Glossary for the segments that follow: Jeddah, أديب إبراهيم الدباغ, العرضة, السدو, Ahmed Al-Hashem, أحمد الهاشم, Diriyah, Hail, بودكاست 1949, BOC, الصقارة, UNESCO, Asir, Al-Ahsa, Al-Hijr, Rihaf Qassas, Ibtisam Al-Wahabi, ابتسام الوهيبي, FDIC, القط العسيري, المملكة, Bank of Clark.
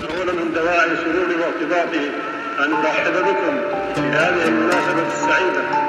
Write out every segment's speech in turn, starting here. أولا من دواعي سروري وارتباطي أن أرحب بكم في هذه المناسبة السعيدة.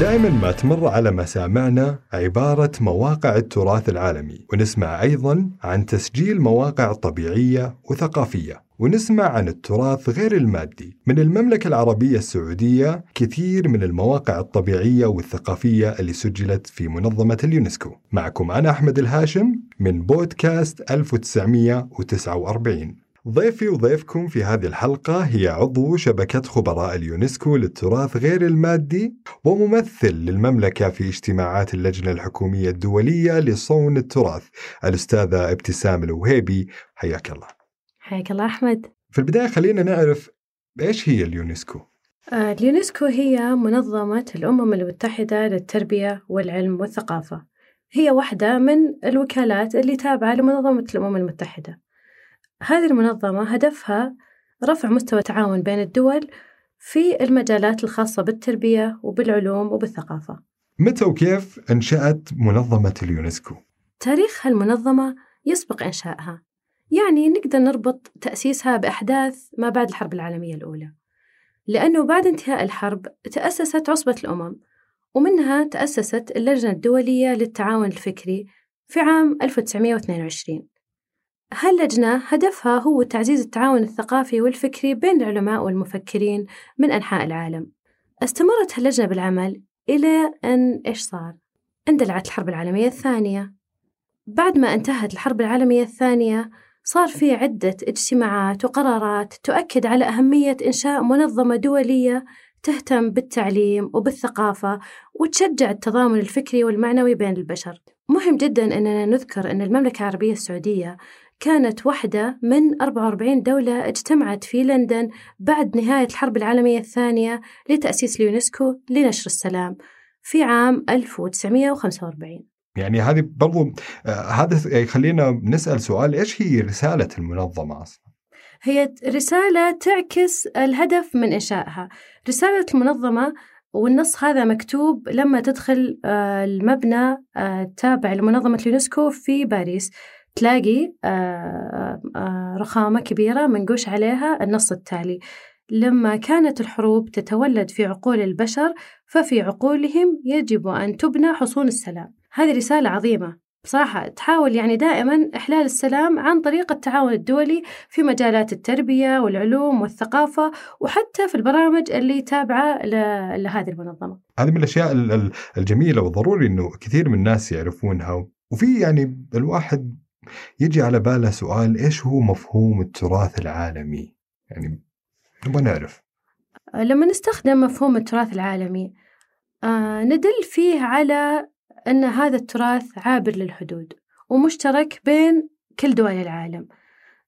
دائما ما تمر على مسامعنا عبارة مواقع التراث العالمي، ونسمع أيضا عن تسجيل مواقع طبيعية وثقافية، ونسمع عن التراث غير المادي. من المملكة العربية السعودية كثير من المواقع الطبيعية والثقافية اللي سجلت في منظمة اليونسكو. معكم أنا أحمد الهاشم من بودكاست 1949. ضيفي وضيفكم في هذه الحلقة هي عضو شبكة خبراء اليونسكو للتراث غير المادي وممثل للمملكة في اجتماعات اللجنة الحكومية الدولية لصون التراث، الأستاذة ابتسام الوهيبي. حياك الله. حياك الله أحمد. في البداية خلينا نعرف إيش هي اليونسكو. اليونسكو هي منظمة الأمم المتحدة للتربية والعلم والثقافة، هي واحدة من الوكالات اللي تابعة لمنظمة الأمم المتحدة. هذه المنظمة هدفها رفع مستوى التعاون بين الدول في المجالات الخاصة بالتربية وبالعلوم وبالثقافة. متى وكيف انشأت منظمة اليونسكو؟ تاريخ هالمنظمة يسبق إنشائها، يعني نقدر نربط تأسيسها بأحداث ما بعد الحرب العالمية الأولى، لأنه بعد انتهاء الحرب تأسست عصبة الأمم، ومنها تأسست اللجنة الدولية للتعاون الفكري في عام 1922. هاللجنة هدفها هو تعزيز التعاون الثقافي والفكري بين العلماء والمفكرين من أنحاء العالم. استمرت هاللجنة بالعمل إلى أن اندلعت الحرب العالمية الثانية. بعد ما انتهت الحرب العالمية الثانية صار في عدة اجتماعات وقرارات تؤكد على أهمية إنشاء منظمة دولية تهتم بالتعليم وبالثقافة وتشجع التضامن الفكري والمعنوي بين البشر. مهم جدا أننا نذكر أن المملكة العربية السعودية كانت واحدة من 44 دولة اجتمعت في لندن بعد نهاية الحرب العالمية الثانية لتأسيس اليونسكو لنشر السلام في عام 1945. يعني هذه برضو هذا يخلينا نسأل سؤال، إيش هي رسالة المنظمة أصلا؟ هي رسالة تعكس الهدف من إنشائها. رسالة المنظمة، والنص هذا مكتوب لما تدخل المبنى التابع لمنظمة اليونسكو في باريس، تلاقي رخامة كبيرة منقوش عليها النص التالي: لما كانت الحروب تتولد في عقول البشر ففي عقولهم يجب أن تبنى حصون السلام. هذه رسالة عظيمة بصراحة، تحاول يعني دائما إحلال السلام عن طريق التعاون الدولي في مجالات التربية والعلوم والثقافة، وحتى في البرامج اللي تابعة لهذه المنظمة. هذه من الأشياء الجميلة، والضروري أنه كثير من الناس يعرفونها. وفي يعني الواحد يجي على باله سؤال، إيش هو مفهوم التراث العالمي؟ يعني نبغى نعرف. لما نستخدم مفهوم التراث العالمي ندل فيه على أن هذا التراث عابر للحدود ومشترك بين كل دول العالم.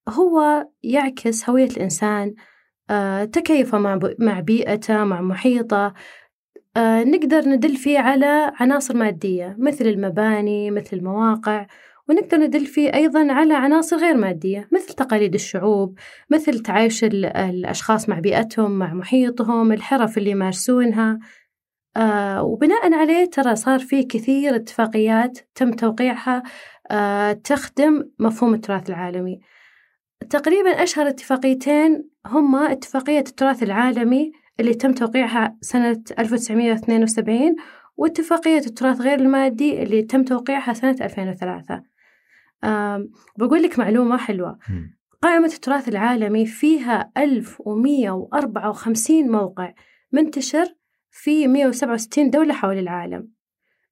هو يعكس هوية الإنسان، تكيفه مع بيئته، مع محيطه. نقدر ندل فيه على عناصر مادية مثل المباني، مثل المواقع، ونقدر ندل فيه أيضاً على عناصر غير مادية مثل تقاليد الشعوب، مثل تعايش الأشخاص مع بيئتهم، مع محيطهم، الحرف اللي يمارسونها. وبناء عليه ترى صار فيه كثير اتفاقيات تم توقيعها تخدم مفهوم التراث العالمي. تقريباً أشهر اتفاقيتين هما اتفاقية التراث العالمي اللي تم توقيعها سنة 1972، واتفاقية التراث غير المادي اللي تم توقيعها سنة 2003. بقول لك معلومة حلوة. قائمة التراث العالمي فيها 1154 موقع منتشر في 167 دولة حول العالم،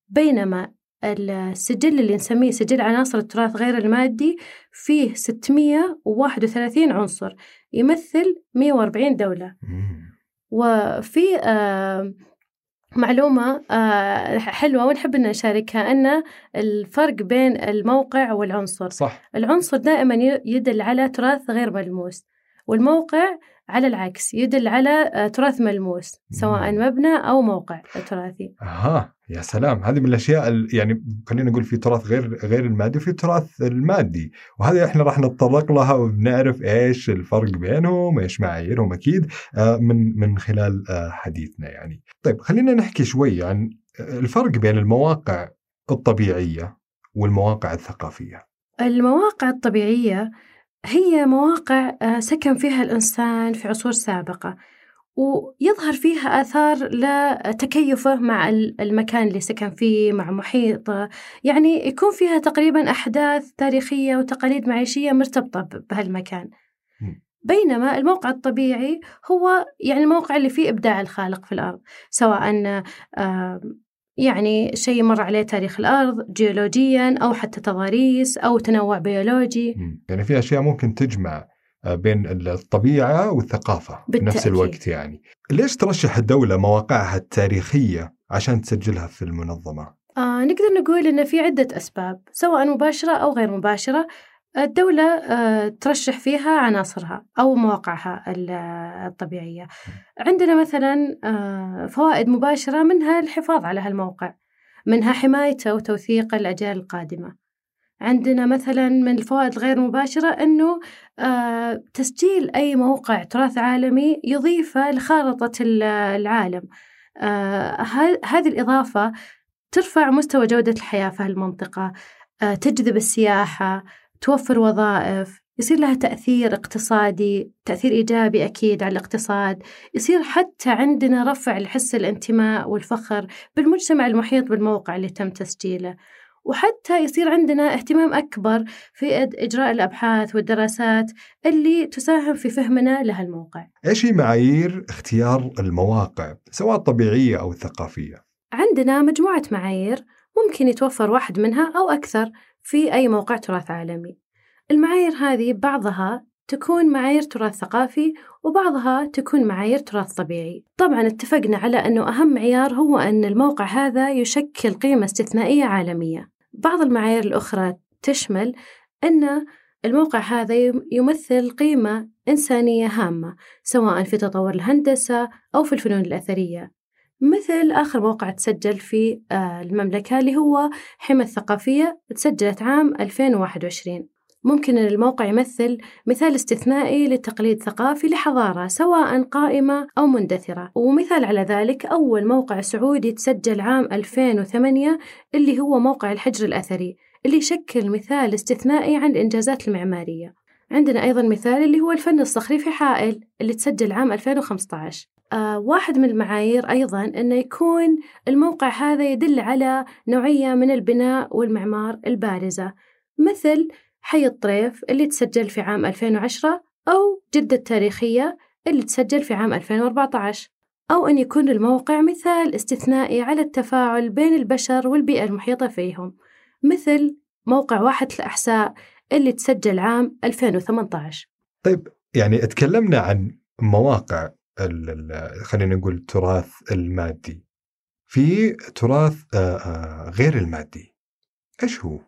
بينما السجل اللي نسميه سجل عناصر التراث غير المادي فيه 631 عنصر يمثل 140 دولة. وفي معلومة حلوة ونحب أن نشاركها، أن الفرق بين الموقع والعنصر. صح. العنصر دائما يدل على تراث غير ملموس، والموقع على العكس يدل على تراث ملموس سواء مبنى أو موقع تراثي. يا سلام، هذه من الأشياء، يعني خلينا نقول في تراث غير المادي وفي تراث المادي، وهذا إحنا راح نتطرق لها وبنعرف إيش الفرق بينهم وإيش معاييرهم أكيد من خلال حديثنا يعني. طيب خلينا نحكي شوي عن الفرق بين المواقع الطبيعية والمواقع الثقافية. المواقع الطبيعية هي مواقع سكن فيها الإنسان في عصور سابقة، ويظهر فيها آثار لتكيفه مع المكان اللي سكن فيه، مع محيطه، يعني يكون فيها تقريبا أحداث تاريخية وتقاليد معيشية مرتبطة بهالمكان. بينما الموقع الطبيعي هو يعني الموقع اللي فيه إبداع الخالق في الأرض، سواء يعني شيء مر عليه تاريخ الأرض جيولوجياً أو حتى تضاريس أو تنوع بيولوجي. يعني في أشياء ممكن تجمع بين الطبيعة والثقافة بنفس الوقت يعني. ليش ترشح الدولة مواقعها التاريخية عشان تسجلها في المنظمة؟ نقدر نقول إن في عدة أسباب سواء مباشرة أو غير مباشرة الدولة ترشح فيها عناصرها أو مواقعها الطبيعية. عندنا مثلا فوائد مباشرة، منها الحفاظ على هالموقع، منها حمايته وتوثيق الأجيال القادمة. عندنا مثلا من الفوائد الغير مباشرة أنه تسجيل أي موقع تراث عالمي يضيفه لخارطة العالم، هذه الإضافة ترفع مستوى جودة الحياة في هالمنطقة، تجذب السياحة، توفر وظائف، يصير لها تأثير اقتصادي، تأثير إيجابي أكيد على الاقتصاد، يصير حتى عندنا رفع لحس الانتماء والفخر بالمجتمع المحيط بالموقع اللي تم تسجيله، وحتى يصير عندنا اهتمام أكبر في إجراء الأبحاث والدراسات اللي تساهم في فهمنا لهالموقع. إيش هي معايير اختيار المواقع سواء الطبيعية أو الثقافية؟ عندنا مجموعة معايير ممكن يتوفر واحد منها أو أكثر في أي موقع تراث عالمي. المعايير هذه بعضها تكون معايير تراث ثقافي وبعضها تكون معايير تراث طبيعي. طبعا اتفقنا على أنه أهم معيار هو أن الموقع هذا يشكل قيمة استثنائية عالمية. بعض المعايير الأخرى تشمل أن الموقع هذا يمثل قيمة إنسانية هامة سواء في تطور الهندسة أو في الفنون الأثرية، مثل آخر موقع تسجل في المملكة اللي هو حمى الثقافية، تسجلت عام 2021. ممكن أن الموقع يمثل مثال استثنائي للتقليد الثقافي لحضارة سواء قائمة أو مندثرة، ومثال على ذلك أول موقع سعودي تسجل عام 2008 اللي هو موقع الحجر الأثري، اللي يشكل مثال استثنائي عن الإنجازات المعمارية. عندنا أيضا مثال اللي هو الفن الصخري في حائل اللي تسجل عام 2015. واحد من المعايير أيضاً أنه يكون الموقع هذا يدل على نوعية من البناء والمعمار البارزة، مثل حي الطريف اللي تسجل في عام 2010 أو جدة التاريخية اللي تسجل في عام 2014. أو أن يكون الموقع مثال استثنائي على التفاعل بين البشر والبيئة المحيطة فيهم، مثل موقع واحة الأحساء اللي تسجل عام 2018. طيب يعني اتكلمنا عن مواقع خلينا نقول التراث المادي. في تراث غير المادي، إيش هو؟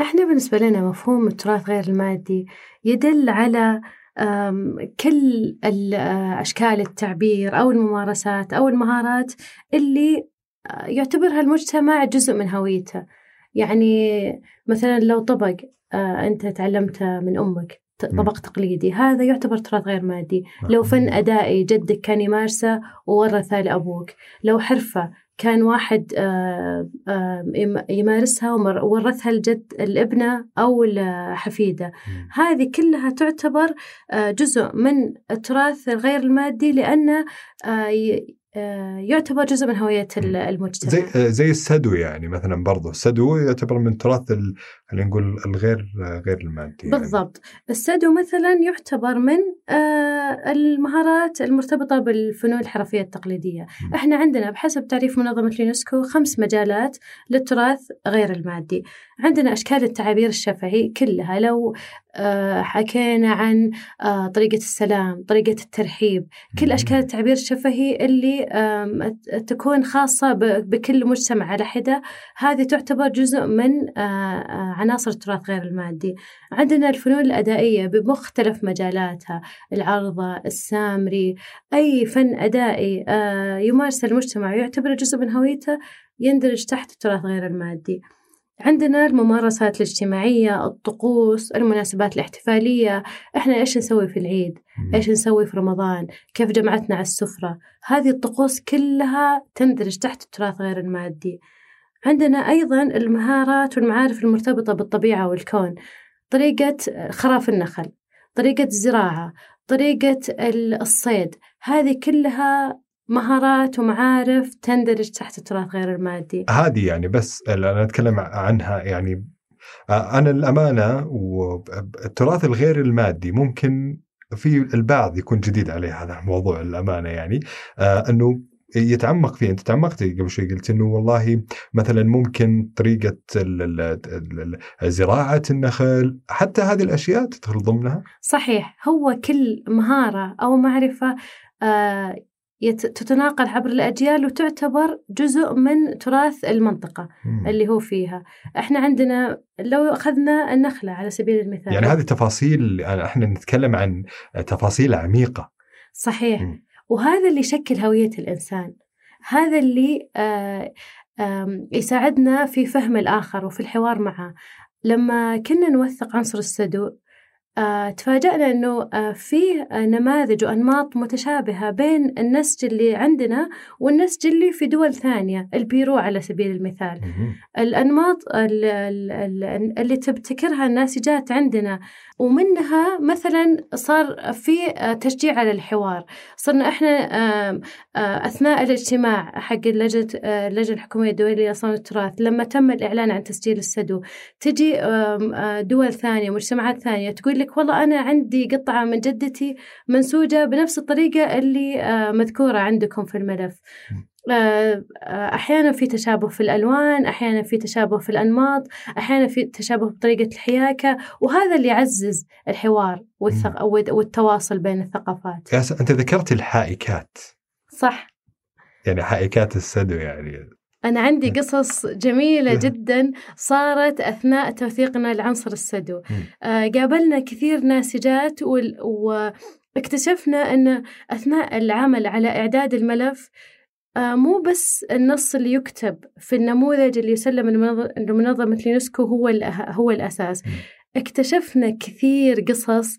إحنا بالنسبة لنا مفهوم التراث غير المادي يدل على كل أشكال التعبير أو الممارسات أو المهارات اللي يعتبرها المجتمع جزء من هويته. يعني مثلا لو طبق أنت تعلمته من أمك، طبق تقليدي، هذا يعتبر تراث غير مادي. لو فن أدائي جدك كان يمارسه وورثه لأبوك، لو حرفة كان واحد يمارسها وورثها الجد الابنة أو الحفيدة، هذه كلها تعتبر جزء من التراث الغير المادي لأنه يعتبر جزء من هوية المجتمع. زي السدو يعني مثلا، برضه السدو يعتبر من تراث اللي نقول غير المادي. بالضبط يعني. السدو مثلا يعتبر من المهارات المرتبطة بالفنون الحرفية التقليدية. احنا عندنا بحسب تعريف منظمة اليونسكو 5 مجالات للتراث غير المادي. عندنا أشكال التعابير الشفهي كلها، لو حكينا عن طريقة السلام، طريقة الترحيب، كل أشكال التعبير الشفهي اللي تكون خاصة بكل مجتمع على حدة. هذه تعتبر جزء من عناصر التراث غير المادي. عندنا الفنون الأدائية بمختلف مجالاتها، العرضة، السامري، أي فن أدائي يمارس المجتمع يعتبر جزء من هويته، يندرج تحت التراث غير المادي. عندنا الممارسات الاجتماعية، الطقوس، المناسبات الاحتفالية، إحنا إيش نسوي في العيد، إيش نسوي في رمضان، كيف جمعتنا على السفرة، هذه الطقوس كلها تندرج تحت التراث غير المادي. عندنا أيضا المهارات والمعارف المرتبطة بالطبيعة والكون، طريقة خراف النخل، طريقة الزراعة، طريقة الصيد، هذه كلها مهارات ومعارف تندرج تحت التراث غير المادي. هذه يعني بس أنا أتكلم عنها، يعني أنا الأمانة والتراث الغير المادي ممكن في البعض يكون جديد عليه هذا الموضوع الأمانة، يعني أنه يتعمق فيه. أنت تعمقت قبل شوي، قلت أنه والله مثلا ممكن طريقة زراعة النخل، حتى هذه الأشياء تدخل ضمنها. صحيح، هو كل مهارة أو معرفة تتناقل عبر الأجيال وتعتبر جزء من تراث المنطقة اللي هو فيها. احنا عندنا لو أخذنا النخلة على سبيل المثال، يعني هذه تفاصيل، احنا نتكلم عن تفاصيل عميقة. صحيح. وهذا اللي يشكل هوية الإنسان، هذا اللي يساعدنا في فهم الآخر وفي الحوار معه. لما كنا نوثق عنصر الصدوق تفاجأنا أنه فيه نماذج وأنماط متشابهة بين النسج اللي عندنا والنسج اللي في دول ثانية، البيرو على سبيل المثال. الأنماط اللي تبتكرها الناسجات عندنا، ومنها مثلا صار في تشجيع على الحوار. صرنا إحنا أثناء الاجتماع حق اللجنة الحكومية الدولية لصون التراث، لما تم الإعلان عن تسجيل السدو، تجي دول ثانية، مجتمعات ثانية، تقول لك والله أنا عندي قطعة من جدتي منسوجة بنفس الطريقة اللي مذكورة عندكم في الملف. أحيانا في تشابه في الألوان، أحيانا في تشابه في الأنماط، أحيانا في تشابه بطريقة الحياكة، وهذا اللي يعزز الحوار والتواصل بين الثقافات. أنت ذكرت الحائكات، صح؟ يعني حائكات السدو، يعني أنا عندي قصص جميلة جدا صارت أثناء توثيقنا لعنصر السدو. قابلنا كثير ناسجات واكتشفنا أن أثناء العمل على إعداد الملف مو بس النص اللي يكتب في النموذج اللي يسلم لمنظمة اليونسكو هو الأساس. اكتشفنا كثير قصص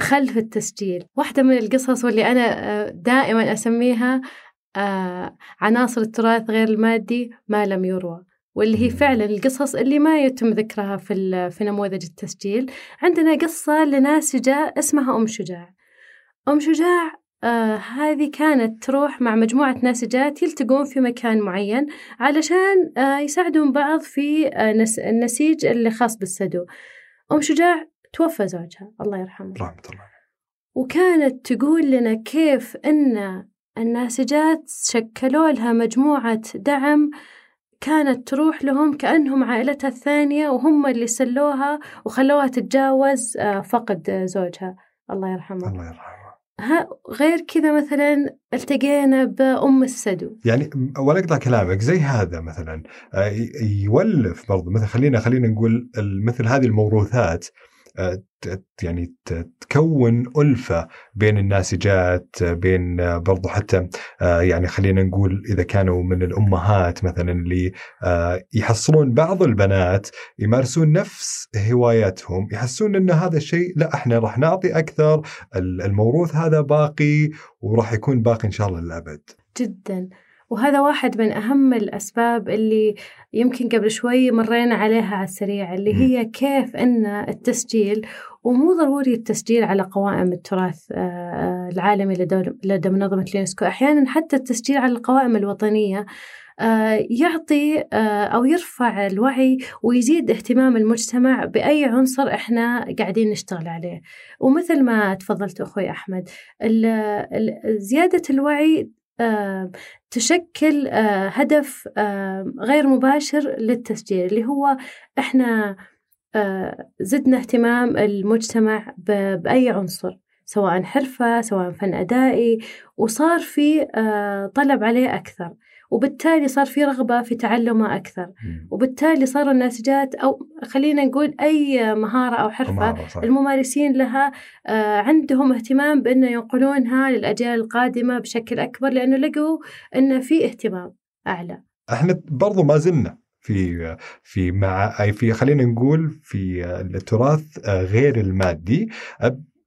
خلف التسجيل. واحدة من القصص واللي أنا دائما أسميها عناصر التراث غير المادي ما لم يروى، واللي هي فعلا القصص اللي ما يتم ذكرها في نموذج التسجيل. عندنا قصة لناسجة اسمها أم شجاع. أم شجاع هذه كانت تروح مع مجموعة ناسجات يلتقون في مكان معين علشان يساعدون بعض في النسيج اللي خاص بالسدو. أم شجاع توفى زوجها الله يرحمه رحمة الله، وكانت تقول لنا كيف أن الناسجات شكلوا لها مجموعة دعم كانت تروح لهم كأنهم عائلتها الثانية، وهم اللي سلوها وخلوها تتجاوز فقد زوجها الله يرحمه. الله يرحمه. غير كذا مثلا التقينا بأم السدو، يعني ولا أقطع كلامك، زي هذا مثلا يولف برضو مثلا خلينا نقول مثل هذه الموروثات يعني تكون ألفة بين الناسجات، بين برضو حتى يعني خلينا نقول إذا كانوا من الأمهات مثلا اللي يحصلون بعض البنات يمارسون نفس هواياتهم، يحسون أن هذا الشيء لا إحنا راح نعطي أكثر، الموروث هذا باقي وراح يكون باقي إن شاء الله للأبد. جدا، وهذا واحد من أهم الأسباب اللي يمكن قبل شوي مرينا عليها على السريع، اللي هي كيف أن التسجيل، ومو ضروري التسجيل على قوائم التراث العالمي لدى منظمة اليونسكو، أحيانا حتى التسجيل على القوائم الوطنية يعطي أو يرفع الوعي ويزيد اهتمام المجتمع بأي عنصر إحنا قاعدين نشتغل عليه. ومثل ما تفضلت أخوي أحمد، زيادة الوعي تشكل هدف غير مباشر للتسجيل، اللي هو إحنا زدنا اهتمام المجتمع بأي عنصر، سواء حرفة سواء فن أدائي، وصار في طلب عليه أكثر، وبالتالي صار في رغبة في تعلمه أكثر، وبالتالي صار الناتجات أو خلينا نقول أي مهارة أو حرفة الممارسين لها عندهم اهتمام بأنه ينقلونها للأجيال القادمة بشكل أكبر، لأنه لقوا أنه في اهتمام أعلى. احنا برضو ما زلنا في مع أي في خلينا نقول في التراث غير المادي.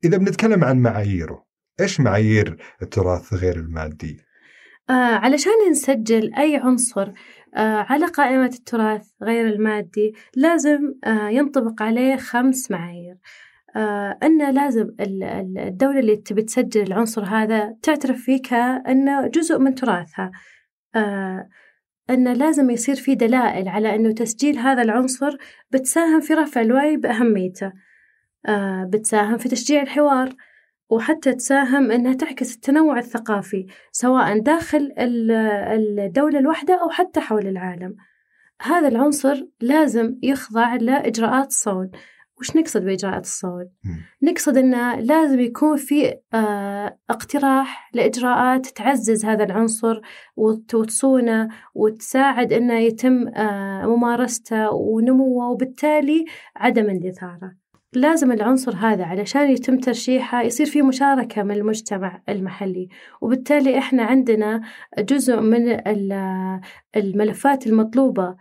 إذا بنتكلم عن معاييره، إيش معايير التراث غير المادي؟ علشان نسجل أي عنصر على قائمة التراث غير المادي لازم ينطبق عليه 5 معايير. أنه لازم الدولة اللي تبي تسجل العنصر هذا تعترف فيه كأنه جزء من تراثها، أنه لازم يصير في دلائل على أنه تسجيل هذا العنصر بتساهم في رفع الوعي بأهميته، بتساهم في تشجيع الحوار، وحتى تساهم أنها تعكس التنوع الثقافي سواء داخل الدولة الواحدة أو حتى حول العالم. هذا العنصر لازم يخضع لإجراءات صون. وش نقصد بإجراءات الصون؟ نقصد أنه لازم يكون في اقتراح لإجراءات تعزز هذا العنصر وتصونه وتساعد أنه يتم ممارسته ونموه، وبالتالي عدم اندثاره. لازم العنصر هذا علشان يتم ترشيحه يصير فيه مشاركة من المجتمع المحلي، وبالتالي إحنا عندنا جزء من الملفات المطلوبة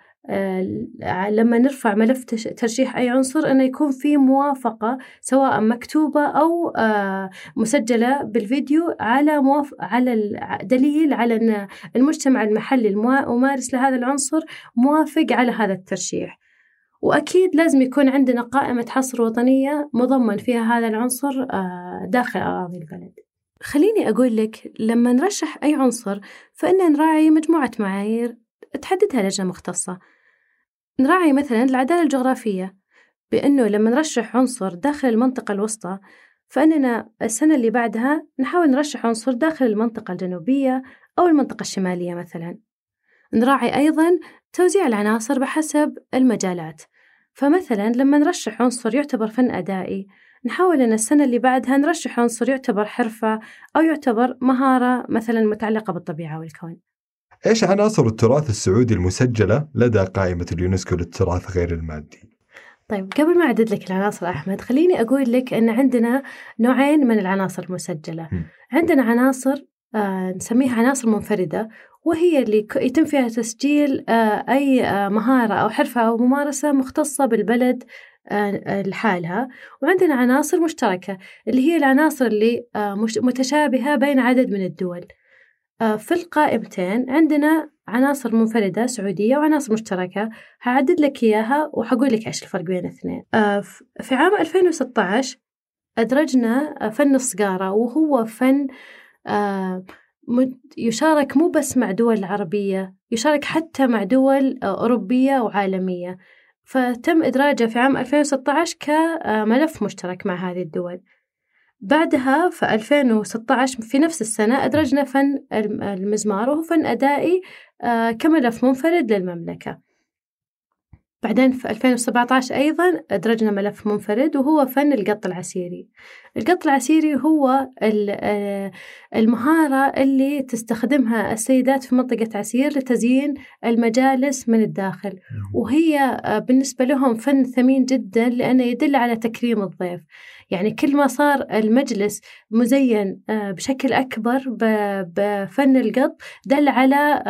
لما نرفع ملف ترشيح أي عنصر أنه يكون فيه موافقة سواء مكتوبة أو مسجلة بالفيديو على دليل على أن المجتمع المحلي الممارس لهذا العنصر موافق على هذا الترشيح. وأكيد لازم يكون عندنا قائمة حصر وطنية مضمن فيها هذا العنصر داخل أراضي البلد. خليني أقول لك، لما نرشح أي عنصر فإننا نراعي مجموعة معايير تحددها لجنة مختصة. نراعي مثلا العدالة الجغرافية، بأنه لما نرشح عنصر داخل المنطقة الوسطى فإننا السنة اللي بعدها نحاول نرشح عنصر داخل المنطقة الجنوبية أو المنطقة الشمالية مثلا. نراعي أيضا توزيع العناصر بحسب المجالات، فمثلا لما نرشح عنصر يعتبر فن أدائي نحاول أن السنة اللي بعدها نرشح عنصر يعتبر حرفة أو يعتبر مهارة مثلا متعلقة بالطبيعة والكون. إيش عناصر التراث السعودي المسجلة لدى قائمة اليونسكو للتراث غير المادي؟ طيب، قبل ما أعدد لك العناصر أحمد خليني أقول لك أن عندنا نوعين من العناصر المسجلة. عندنا عناصر نسميها عناصر منفردة، وهي اللي يتم فيها تسجيل أي مهارة أو حرفة أو ممارسة مختصة بالبلد لحالها، وعندنا عناصر مشتركة اللي هي العناصر اللي متشابهة بين عدد من الدول. في القائمتين عندنا عناصر منفردة سعودية وعناصر مشتركة، هعدد لك إياها وحقول لك إيش الفرق بين الاثنين. في عام 2016 أدرجنا فن الصقارة، وهو فن يشارك مو بس مع دول عربية، يشارك حتى مع دول أوروبية وعالمية، فتم إدراجه في عام 2016 كملف مشترك مع هذه الدول. بعدها في 2016 في نفس السنة أدرجنا فن المزمار، وهو فن أدائي كملف منفرد للمملكة. بعدين في 2017 أيضاً أدرجنا ملف منفرد، وهو فن القط العسيري. القط العسيري هو المهارة اللي تستخدمها السيدات في منطقة عسير لتزيين المجالس من الداخل، وهي بالنسبة لهم فن ثمين جداً لأنه يدل على تكريم الضيف. يعني كل ما صار المجلس مزين بشكل أكبر بفن القط دل على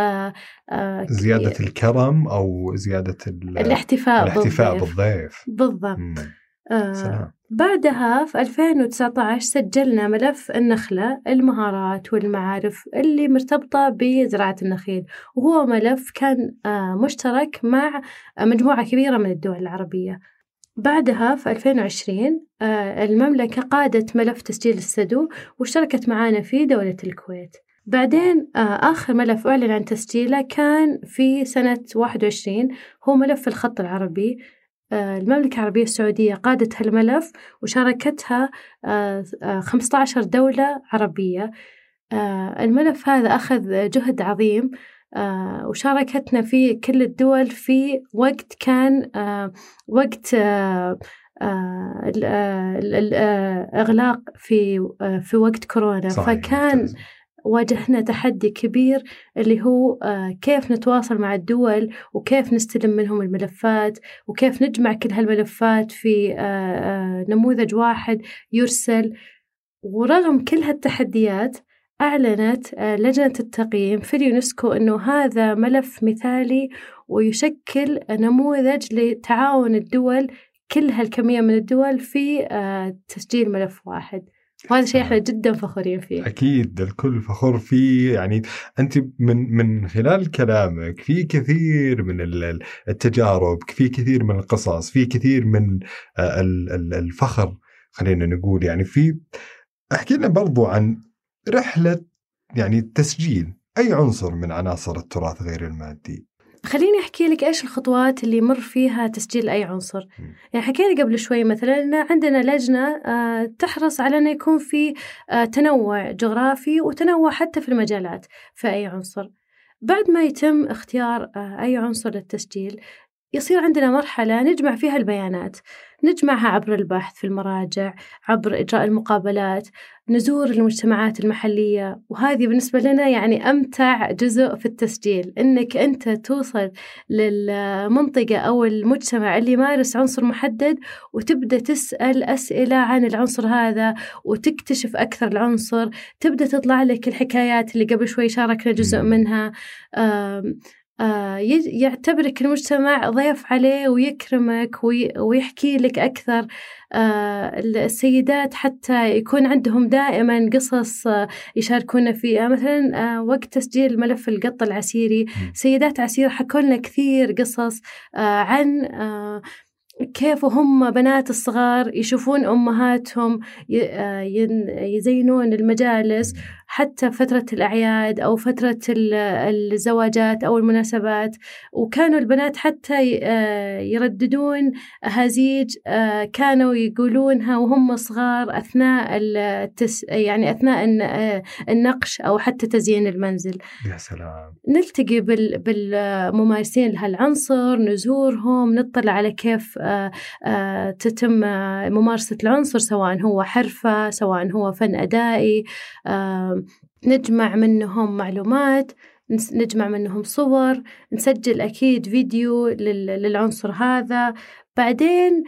زيادة الكرم أو زيادة الاحتفاء بالضيف. بالضبط. بعدها في 2019 سجلنا ملف النخلة، المهارات والمعارف اللي مرتبطة بزراعة النخيل، وهو ملف كان مشترك مع مجموعة كبيرة من الدول العربية. بعدها في 2020 المملكة قادت ملف تسجيل السدو واشتركت معانا في دولة الكويت. بعدين آخر ملف أعلن عن تسجيله كان في سنة 2021، هو ملف الخط العربي. المملكة العربية السعودية قادت هالملف وشاركتها 15 دولة عربية. الملف هذا أخذ جهد عظيم وشاركتنا في كل الدول في وقت كان وقت الإغلاق في وقت كورونا. فكان واجهنا تحدي كبير اللي هو كيف نتواصل مع الدول وكيف نستلم منهم الملفات وكيف نجمع كل هالملفات في نموذج واحد يرسل. ورغم كل هالتحديات أعلنت لجنة التقييم في اليونسكو أنه هذا ملف مثالي ويشكل نموذج لتعاون الدول، كل هالكمية من الدول في تسجيل ملف واحد، وهذا شيء احنا جدا فخورين فيه. اكيد الكل فخور فيه. يعني انت من خلال كلامك في كثير من التجارب، في كثير من القصص، في كثير من الفخر، خلينا نقول. يعني في احكي لنا برضو عن رحلة يعني تسجيل اي عنصر من عناصر التراث غير المادي. خليني أحكي لك إيش الخطوات اللي مر فيها تسجيل أي عنصر. يعني حكينا قبل شوي مثلاً إن عندنا لجنة تحرص على أن يكون في تنوع جغرافي وتنوع حتى في المجالات في أي عنصر. بعد ما يتم اختيار أي عنصر للتسجيل يصير عندنا مرحلة نجمع فيها البيانات، نجمعها عبر البحث في المراجع، عبر إجراء المقابلات، نزور المجتمعات المحلية. وهذه بالنسبة لنا يعني أمتع جزء في التسجيل، إنك أنت توصل للمنطقة أو المجتمع اللي يمارس عنصر محدد وتبدأ تسأل أسئلة عن العنصر هذا وتكتشف أكثر العنصر، تبدأ تطلع لك الحكايات اللي قبل شوي شاركنا جزء منها. يعتبرك المجتمع ضيف عليه ويكرمك ويحكي لك أكثر. السيدات حتى يكون عندهم دائما قصص يشاركونا فيها. مثلا وقت تسجيل ملف القط العسيري، سيدات عسير حكوا لنا كثير قصص عن كيف هم بنات الصغار يشوفون أمهاتهم يزينون المجالس حتى فترة الأعياد أو فترة الزواجات أو المناسبات، وكانوا البنات حتى يرددون أهازيج كانوا يقولونها وهم صغار أثناء يعني أثناء النقش أو حتى تزيين المنزل. يا سلام. نلتقي بالممارسين لهالعنصر، نزورهم، نطلع على كيف تتم ممارسة العنصر، سواء هو حرفة، سواء هو فن أدائي. نجمع منهم معلومات، نجمع منهم صور، نسجل أكيد فيديو للعنصر هذا. بعدين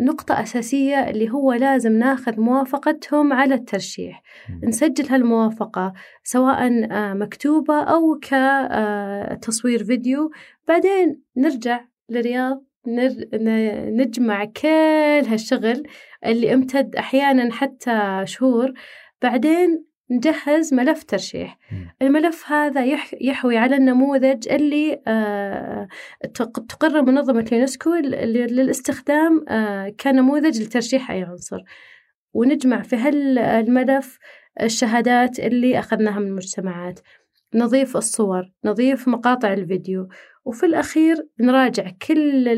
نقطة أساسية اللي هو لازم ناخذ موافقتهم على الترشيح، نسجل هالموافقة سواء مكتوبة أو كتصوير فيديو. بعدين نرجع للرياض نجمع كل هالشغل اللي امتد أحيانا حتى شهور. بعدين نجهز ملف ترشيح. الملف هذا يحوي على النموذج اللي تقرر منظمة اليونسكو للاستخدام كنموذج لترشيح أي عنصر، ونجمع في هالملف الشهادات اللي أخذناها من المجتمعات، نضيف الصور، نضيف مقاطع الفيديو، وفي الأخير نراجع كل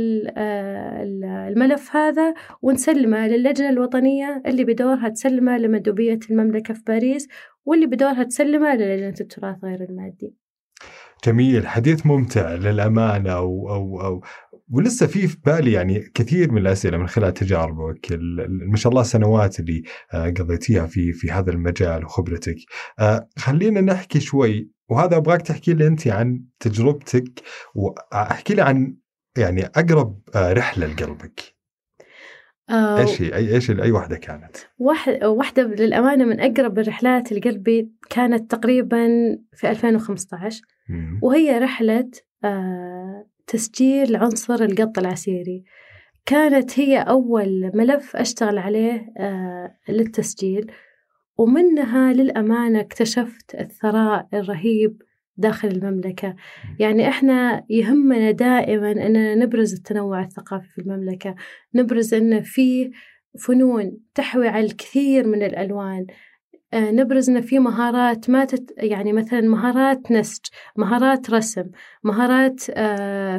الملف هذا ونسلمه للجنة الوطنية اللي بدورها تسلمه لمندوبية المملكة في باريس، واللي بدورها تسلمه للجنة التراث غير المادي. جميل، حديث ممتع للأمانة. ولسه في بالي يعني كثير من الأسئلة من خلال تجاربك، ما شاء الله سنوات اللي قضيتيها في هذا المجال وخبرتك. خلينا نحكي شوي، وهذا أبغاك تحكي لي أنت عن تجربتك، وأحكي لي عن يعني أقرب رحلة لقلبك. أي واحدة كانت؟ واحدة للأمانة من أقرب الرحلات لقلبي كانت تقريبا في 2015، وهي رحلة تسجيل عنصر القط العسيري. كانت هي أول ملف أشتغل عليه للتسجيل، ومنها للأمانة اكتشفت الثراء الرهيب داخل المملكة. يعني إحنا يهمنا دائما أننا نبرز التنوع الثقافي في المملكة، نبرز أن في فنون تحوي على الكثير من الألوان، نبرز أن في مهارات يعني مثلا مهارات نسج، مهارات رسم، مهارات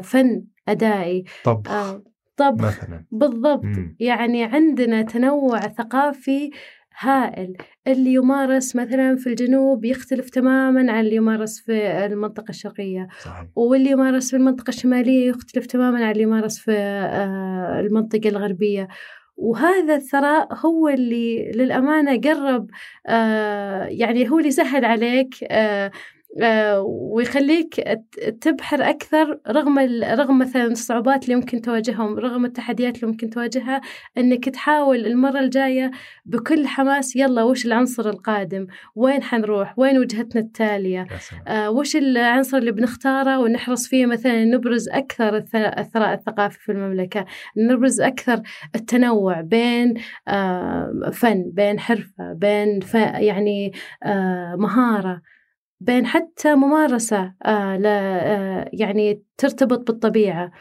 فن أدائي، طبخ مثلا. بالضبط. يعني عندنا تنوع ثقافي هائل. اللي يمارس مثلا في الجنوب يختلف تماما عن اللي يمارس في المنطقة الشرقية، صحيح. واللي يمارس في المنطقة الشمالية يختلف تماما عن اللي يمارس في المنطقة الغربية. وهذا الثراء هو اللي للأمانة قرب، يعني هو اللي سهل عليك ويخليك تبحر أكثر رغم مثلا الصعوبات اللي ممكن تواجههم، رغم التحديات اللي ممكن تواجهها، أنك تحاول المرة الجاية بكل حماس، يلا وش العنصر القادم، وين حنروح، وين وجهتنا التالية، وش العنصر اللي بنختاره ونحرص فيه مثلا نبرز أكثر الثراء الثقافي في المملكة، نبرز أكثر التنوع بين فن، بين حرفة، بين يعني مهارة، بين حتى ممارسة يعني ترتبط بالطبيعة.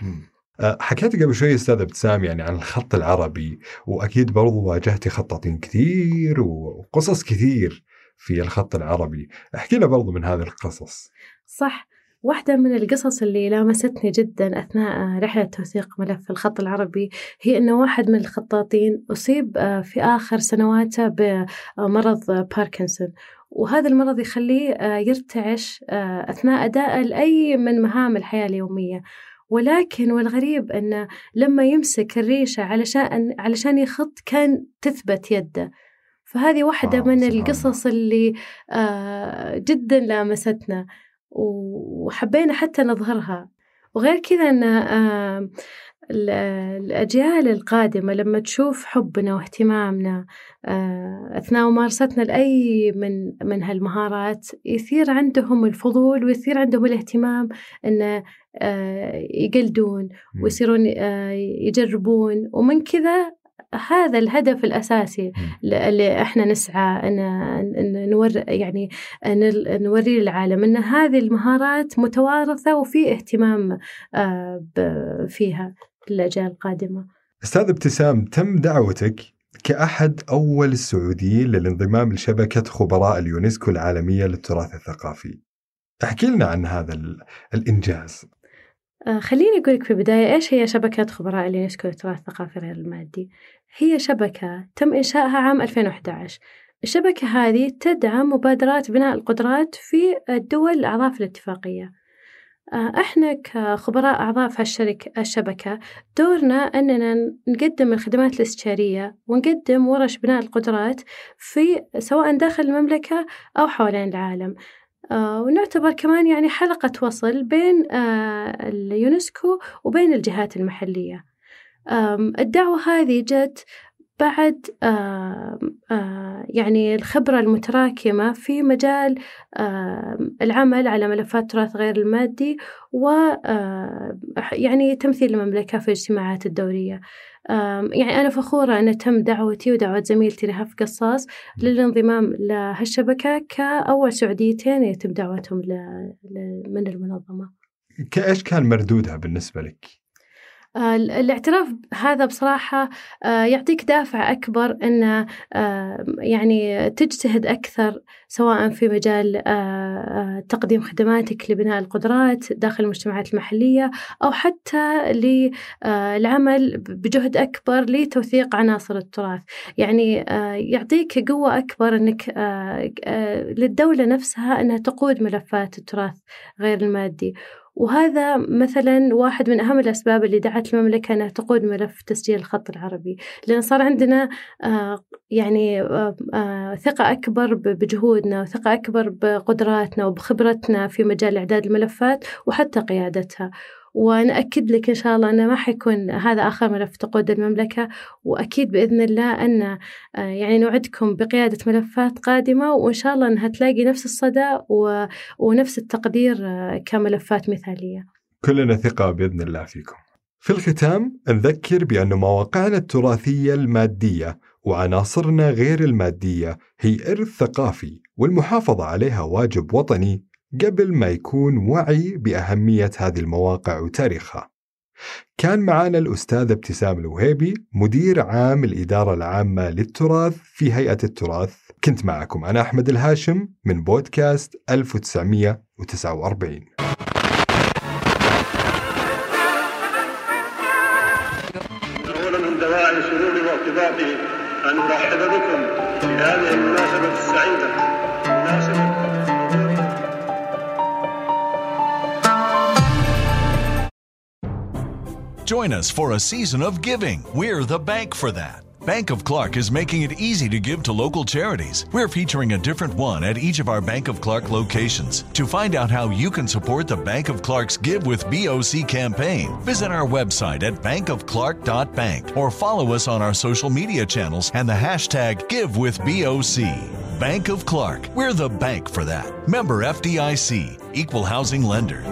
حكيت قبل شوي أستاذ ابتسام يعني عن الخط العربي، وأكيد برضو واجهتي خطاطين كثير وقصص كثير في الخط العربي، احكي لنا برضو من هذه القصص. صح، واحدة من القصص اللي لامستني جدا أثناء رحلة توثيق ملف الخط العربي هي أنه واحد من الخطاطين أصيب في آخر سنواته بمرض باركنسون، وهذا المرض يخليه يرتعش أثناء أداء لأي من مهام الحياة اليومية، ولكن والغريب أنه لما يمسك الريشة علشان يخط كان تثبت يده. فهذه واحدة من القصص اللي جدا لامستنا وحبينا حتى نظهرها. وغير كذا أن الأجيال القادمة لما تشوف حبنا واهتمامنا أثناء ممارستنا لأي من هالمهارات يثير عندهم الفضول ويثير عندهم الاهتمام أن يقلدون ويصيرون يجربون، ومن كذا هذا الهدف الأساسي اللي إحنا نسعى أن يعني نوري للعالم أن هذه المهارات متوارثة وفي اهتمام فيها للأجيال القادمة. أستاذ ابتسام، تم دعوتك كأحد أول السعوديين للانضمام لشبكة خبراء اليونسكو العالمية للتراث الثقافي، احكي لنا عن هذا الإنجاز. خليني أقولك في البداية إيش هي شبكة خبراء اليونسكو للتراث الثقافي غير المادي. هي شبكة تم إنشائها عام 2011. الشبكة هذه تدعم مبادرات بناء القدرات في الدول الأعضاء في الاتفاقية. إحنا كخبراء أعضاء في الشبكة دورنا أننا نقدم الخدمات الاستشارية ونقدم ورش بناء القدرات في سواء داخل المملكة أو حوالين العالم. ونعتبر كمان يعني حلقة وصل بين اليونسكو وبين الجهات المحلية. الدعوة هذه جت بعد يعني الخبرة المتراكمة في مجال العمل على ملفات التراث غير المادي و يعني تمثيل المملكة في الاجتماعات الدورية. يعني أنا فخورة أن تم دعوتي ودعوة زميلتي رهف قصاص للانضمام لهالشبكة كأول سعوديتين يتم دعوتهم من المنظمة. كأيش كان مردودها بالنسبة لك؟ الاعتراف هذا بصراحة يعطيك دافع أكبر أن يعني تجتهد أكثر، سواء في مجال تقديم خدماتك لبناء القدرات داخل المجتمعات المحلية أو حتى للعمل بجهد أكبر لتوثيق عناصر التراث. يعني يعطيك قوة أكبر أنك للدولة نفسها أنها تقود ملفات التراث غير المادي. وهذا مثلا واحد من أهم الأسباب اللي دعت المملكة أنها تقود ملف تسجيل الخط العربي، لأن صار عندنا يعني ثقة أكبر بجهودنا وثقة أكبر بقدراتنا وبخبرتنا في مجال إعداد الملفات وحتى قيادتها. ونأكد لك إن شاء الله أنه ما حيكون هذا آخر ملف تقود المملكة، وأكيد بإذن الله أن يعني نوعدكم بقيادة ملفات قادمة، وإن شاء الله أنها تلاقي نفس الصدى ونفس التقدير كملفات مثالية. كلنا ثقة بإذن الله فيكم. في الختام نذكر بأن مواقعنا التراثية المادية وعناصرنا غير المادية هي إرث ثقافي، والمحافظة عليها واجب وطني قبل ما يكون وعي بأهمية هذه المواقع وتاريخها. كان معنا الأستاذ ابتسام الوهيبي، مدير عام الإدارة العامة للتراث في هيئة التراث. كنت معكم أنا أحمد الهاشم من بودكاست 1949. أولا من دواعي سروري وارتباطي أن أرحب بكم عندك لا شريك لك. Join us for a season of giving. We're the bank for that. Bank of Clark is making it easy to give to local charities. We're featuring a different one at each of our Bank of Clark locations. To find out how you can support the Bank of Clark's Give with BOC campaign, visit our website at bankofclark.bank or follow us on our social media channels and the hashtag #GiveWithBOC. Bank of Clark. We're the bank for that. Member FDIC. Equal housing lender.